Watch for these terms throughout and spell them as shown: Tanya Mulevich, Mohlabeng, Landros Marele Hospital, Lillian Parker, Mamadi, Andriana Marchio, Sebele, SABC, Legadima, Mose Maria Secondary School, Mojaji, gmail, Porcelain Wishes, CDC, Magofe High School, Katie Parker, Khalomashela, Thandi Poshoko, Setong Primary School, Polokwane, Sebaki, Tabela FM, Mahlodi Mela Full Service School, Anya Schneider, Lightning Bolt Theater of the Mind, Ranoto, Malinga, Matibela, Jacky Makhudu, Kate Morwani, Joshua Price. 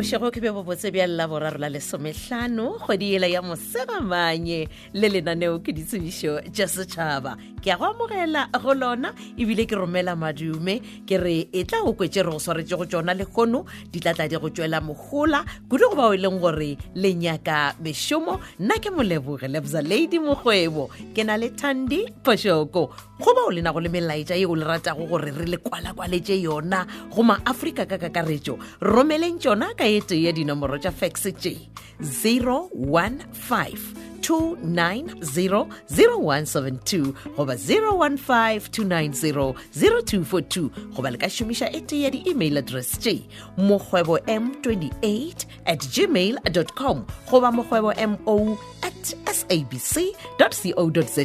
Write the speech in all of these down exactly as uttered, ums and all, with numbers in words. Moshego ke be bo botse bya lla borarula le somehlano go diela ya mosega manye le lenaneo ke ditsebišo tša setšhaba ke go amogela go lona ebile ke romela madume ke re etla go kwetse re go swaretse go tsona le kono ditlatla di go tswela mogola kudu go ba o leng gore le nyaka meshomo nna ke moleboge lebza lady mogwebo ke na le Thandi Poshoko go ba o lena go le melaitša e o le rata go gore re le kwala kwaletse yona go ma Africa ka kakaretso romeleng tsona ka eto ya dinomoro tša fax tše zero one five two nine zero zero one seven two goba zero one five two nine zero zero two four two goba le ka shumisha eto ya di email address tše mogwebo m twenty-eight at gmail dot com goba mogwebo mo at sabc dot co dot za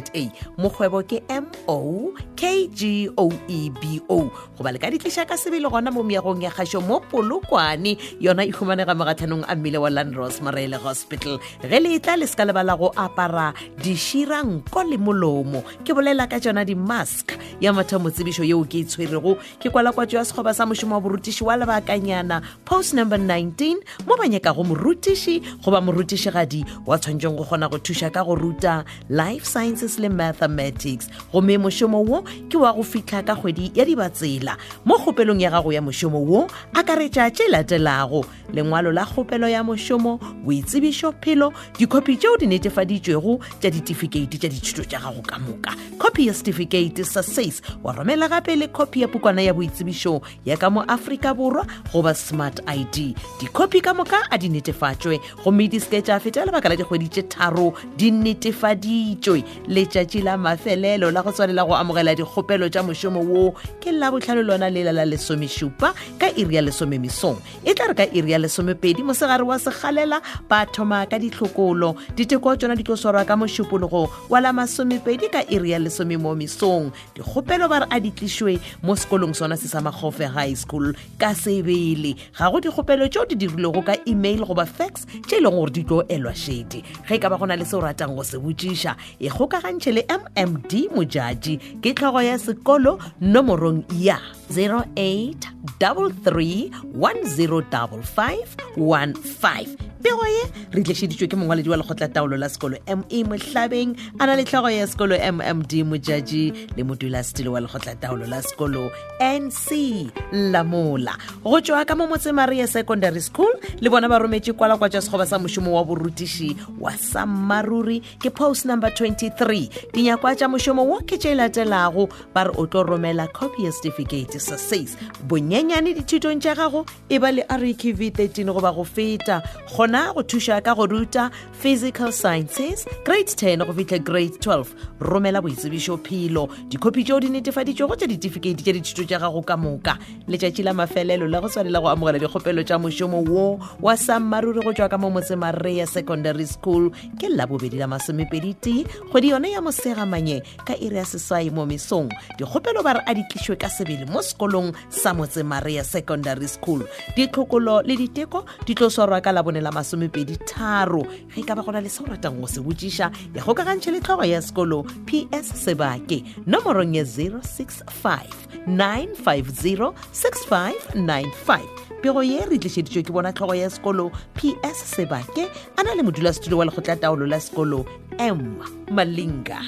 mogwebo ke m o k g o e b o goba le ka ditlisha ka sebelo gona mo meagong ya gasho mo Polokwane yona e humanega magathanong a mmile wa Landros Marele Hospital ge le tla le skala bala go apara di shirang ko le molomo ke bolela ka tsona di mask ya mathamo tsebisho yeo ke itshwerego ke kwala kwa tswa segoba sa mošomo wa borutishi wa lebakanyana post number nineteen mo banyaka go morutishi goba morutishi gadi wa tshwanjong go gona go thusha ka go ruta life sciences le mathematics go me mošomo wo ke wa go fitla ka kgwedi ya dibatsela mo gopelong ya gago ya mošomo wo akaretša tše latelago lengwalo la kgopelo ya mošomo boitsebišo phelo dikopi tšeo di netefaditšwego tša ditefikeiti tša dithuto tša gago ka moka copy ya certificate sa seis wa romela gape le copy ya pukwana ya boitsebišo ya ka mo Afrika Borwa goba smart I D dikopi ka moka a di netefatšwe gomme di seke tša feta lebaka la dikgwedi tše tharo di netefaditšwe letšatši la mafelelo la go tswalela go amogela dikgopelo tša mošomo wo ke la botlhano lona lela la lesomesupa ka iria lesomemisong e tla re ka iria lesomepedi mosegare wa segalela ba thoma ka ditlhokolo diteko tsona di tlo swarwa ka mošupologo wa la masomepedi ka iria lesomemomisong dikgopelo ba re a ditlišwe mo sekolong sona se sa Magofe High School ka Sebele ga go dikgopelo tšeo di dirilego ka email goba fax tše e leng gore di tlo elwa shedi ge ka ba go na le se o ratang go se botšiša e kgokagantšhe le M M D Mojaji ke tlhogo ya sekolo nomorong ya zero eight three three one zero five five one five Begoe re tlheditšwe ke mongwaledi wa lekgotla taolo la sekolo M E Mohlabeng ana le tlhogo ya sekolo M M D Mojaji le modulasetilo wa lekgotla taolo la sekolo N C Lamola go tswa ka mo Mose Maria Secondary School le bona ba rometse kwala kwa tša segoba sa mošomo wa borutiši wa Sammaruri ke post number twenty-three dinyakwa tša mošomo wo ke tše latelago ba re o tlo romela copy ya certificate sa six bonyenyane dithutong tša gago e ba le R K V thirteen goba go feta gona go thusha ka go ruta physical sciences grade ten go fihla grade twelve romela boitsebišo phelo dikopi tšeo di netefaditšwego tša ditefikeiti tša dithuto tša gago ka moka letšatši la mafelelo la go tshwanela go amogela dikgopelo tša mošomo wo wa Sammaruri go tswa ka mo Mose Maria Secondary School ke labobedi la masomepedi tee kgwedi yone ya mosegamanye ka iri ya seswai mo mesong dikgopelo ba re a ditlišwe ka Sebele mo sekolong sa Mose Maria Secondary School ditlhokolo le diteko di tlo swarwa ka labone la masomepedi tharo ge ka ba gona le se o ratang go se botšiša ya kgokagantšhe le tlhogo ya sekolo P S Sebaki nomorong ya zero six five nine five zero six five nine five pego ye re tlheditšwe ke bona tlhogo ya sekolo P S Sebaki ana le modulasetilo wa lekgotla taolo la sekolo M Malinga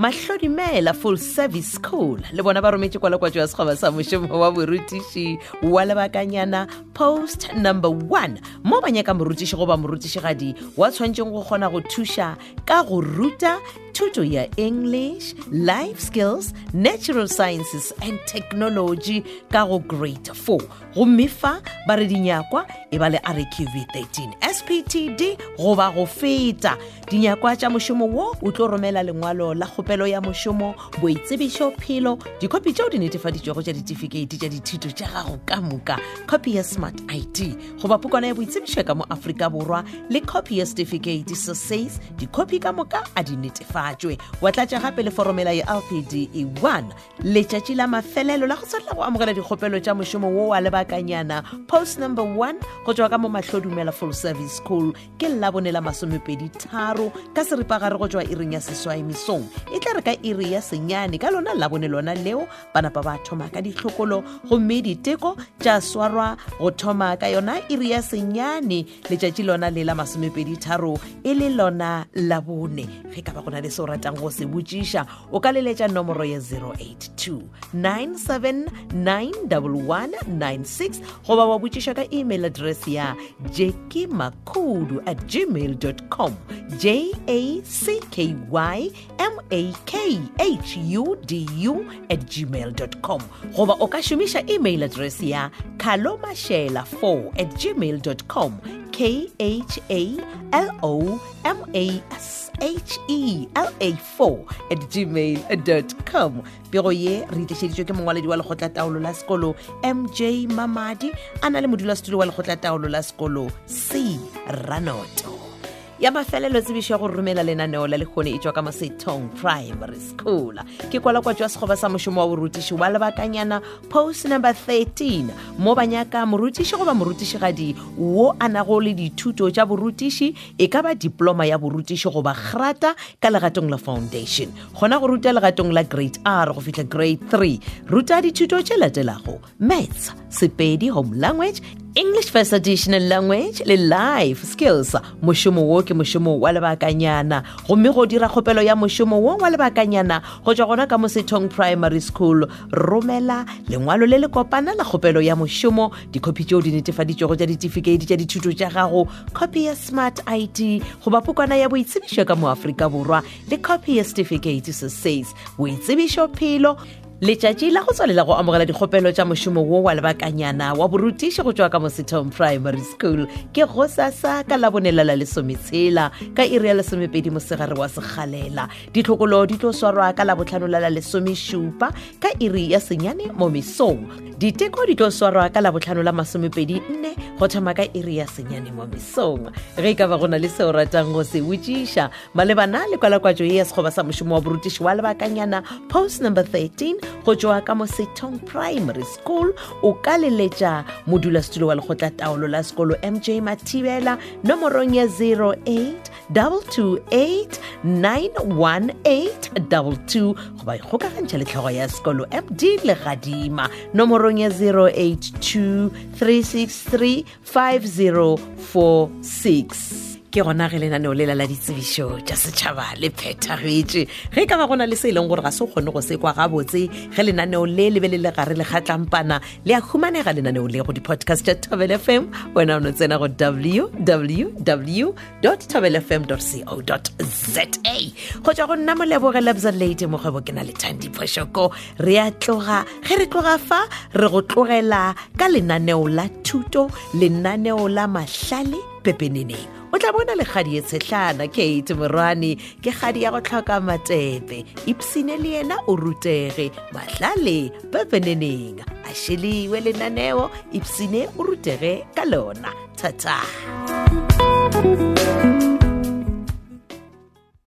Mahlodi Mela Full Service School le bona ba rometse kwa lekwa tšwa segoba sa mošomo wa borutiši wa lebakanyana post number one mo banyaka morutiši goba morutišigadi wa tshwantseng go kgona go thuša ka go ruta thuto ya English, life skills, natural sciences and technology ka go grade four gomme fa ba re dinyakwa e ba le R K V thirteen S P T D goba go feta dinyakwa tša mošomo wo o tlo romela lengwalo la kgopelo ya mošomo boitsebišo phelo dikopi tšeo di netefaditšwego tša ditefikeiti tša dithuto tša gago ka moka copy ya smart I D goba pukwana ya boitsebišo ka mo Afrika Borwa le copy ya certificate sa seis dikopi ka moka a di netefa tlatjwe wa tlatja gape le foromela ya L P D E one le tjatjila mafelelo la go tsotla go amogela dikgopelo tja moshomo wo wa lebakanyana post number one go tswa ka mo Mahlodi Mela Full Service School ke la bonela masomepedi tharo ka seripagare go tswa ireng ya seswae misong itla re ka iri ya senyane ka lona la bonelona leo bana ba ba thoma ka ditlhokolo go mediteko tja swarwa go thoma ka yona iri ya senyane le tjatjilona le la masomepedi tharo ele lona la bone ge ka ba gona le soratang go se botšisha o ka leletja nomoro ya zero eight two nine seven nine one one nine six go ba wa botšisha ka email address ya jacky makhudu at gmail dot com j a c k y m a k h u d u at gmail dot com go ba o ka shumisha email address ya kalomashela four at gmail dot com K H A L O M A S H E L A four at gmail dot com Pero ye ritisheditswe ke mongwaledi wa lekgotla taolo la sekolo M J Mamadi ana le modula studio wa lekgotla taolo la sekolo C Ranoto ya mafelelo tsebisho go rumela lenaneo la lekgone etswa ka Setong Primary School ke kwala kwa tswa segoba sa moshomo wa borutishi wa lebakanyana post number thirteen mo banyaka morutishi go ba morutishi gadi wo ana go le dithuto tja borutishi e ka ba diploma ya borutishi go ba grata ka legatong la foundation gona go ruta legatong la grade R go fitla grade three ruta dithuto tse latelago maths sepedi home language English first additional language le life skills moshomo wo ke moshomo wa lebakanyana gomme go dira kgopelo ya moshomo wo wa lebakanyana go tswa gona ka mo Setong Primary School romela lengwalo le le kopana la kgopelo ya moshomo dikopi tšeo di netefaditšego tša ditefikeiti tša dithuto tša gago copy ya smart I D goba pukana ya boitsebišo ka mo Afrika Borwa le copy ya certificate se says boitsebišo phelo letjatji la go tswalela go amogela dikgopelo tša moshomo wo wa lebakanyana wa borutishi go tswa ka Setong Primary School ke go sasa ka labonela la lesometshela ka iri ya lesomepedi mosegare wa segalela ditlhokolo di tlo swarwa ka labotlhano la lesomeshupa ka iri ya senyane mo mesong diteko di tlo swarwa ka labotlhano la masomepedi nne go thoma ka iri ya senyane mo mesong ge ka ba gona le seo ratang go se botšiša malebana le kwala kwatso ye segoba sa moshomo wa borutishi wa lebakanyana post number thirteen go tswa ka Setong Primary School o ka leletja modula studio wa lekgotla taolo la sekolo M J Matibela nomoro ya zero eight two two eight nine one eight two two go ba ikgokagantšha le tlhogo ya sekolo M D Legadima nomoro ya zero eight two three six three five zero four six ke gona ge lenaneo lela la ditsebišo tša setšhaba le phethagetše ge ka ba gona le se e leng gore ga se kgone go sekwa gabotse ge lenaneo le lebe le legare le kgatlampana le a humanega lenaneo le go di-podcast tša Tabela F M wena o no tsena go w w w dot tabela f m dot co dot z a go tswa go nna molebogela bzalete mokgwebo ke na le Thandi Poshoko re a tloga ge re tloga fa re go tlogela ka lenaneo la thuto lenaneo la mahlale pepeneneng o tla bona le gadi e tshetlana Kate Morwani ke gadi ya go tlhoka matepe ipsine le yena o rutege mahlale pepeneneng a sheliwe lenaneo ipsine o rutege ka lona thata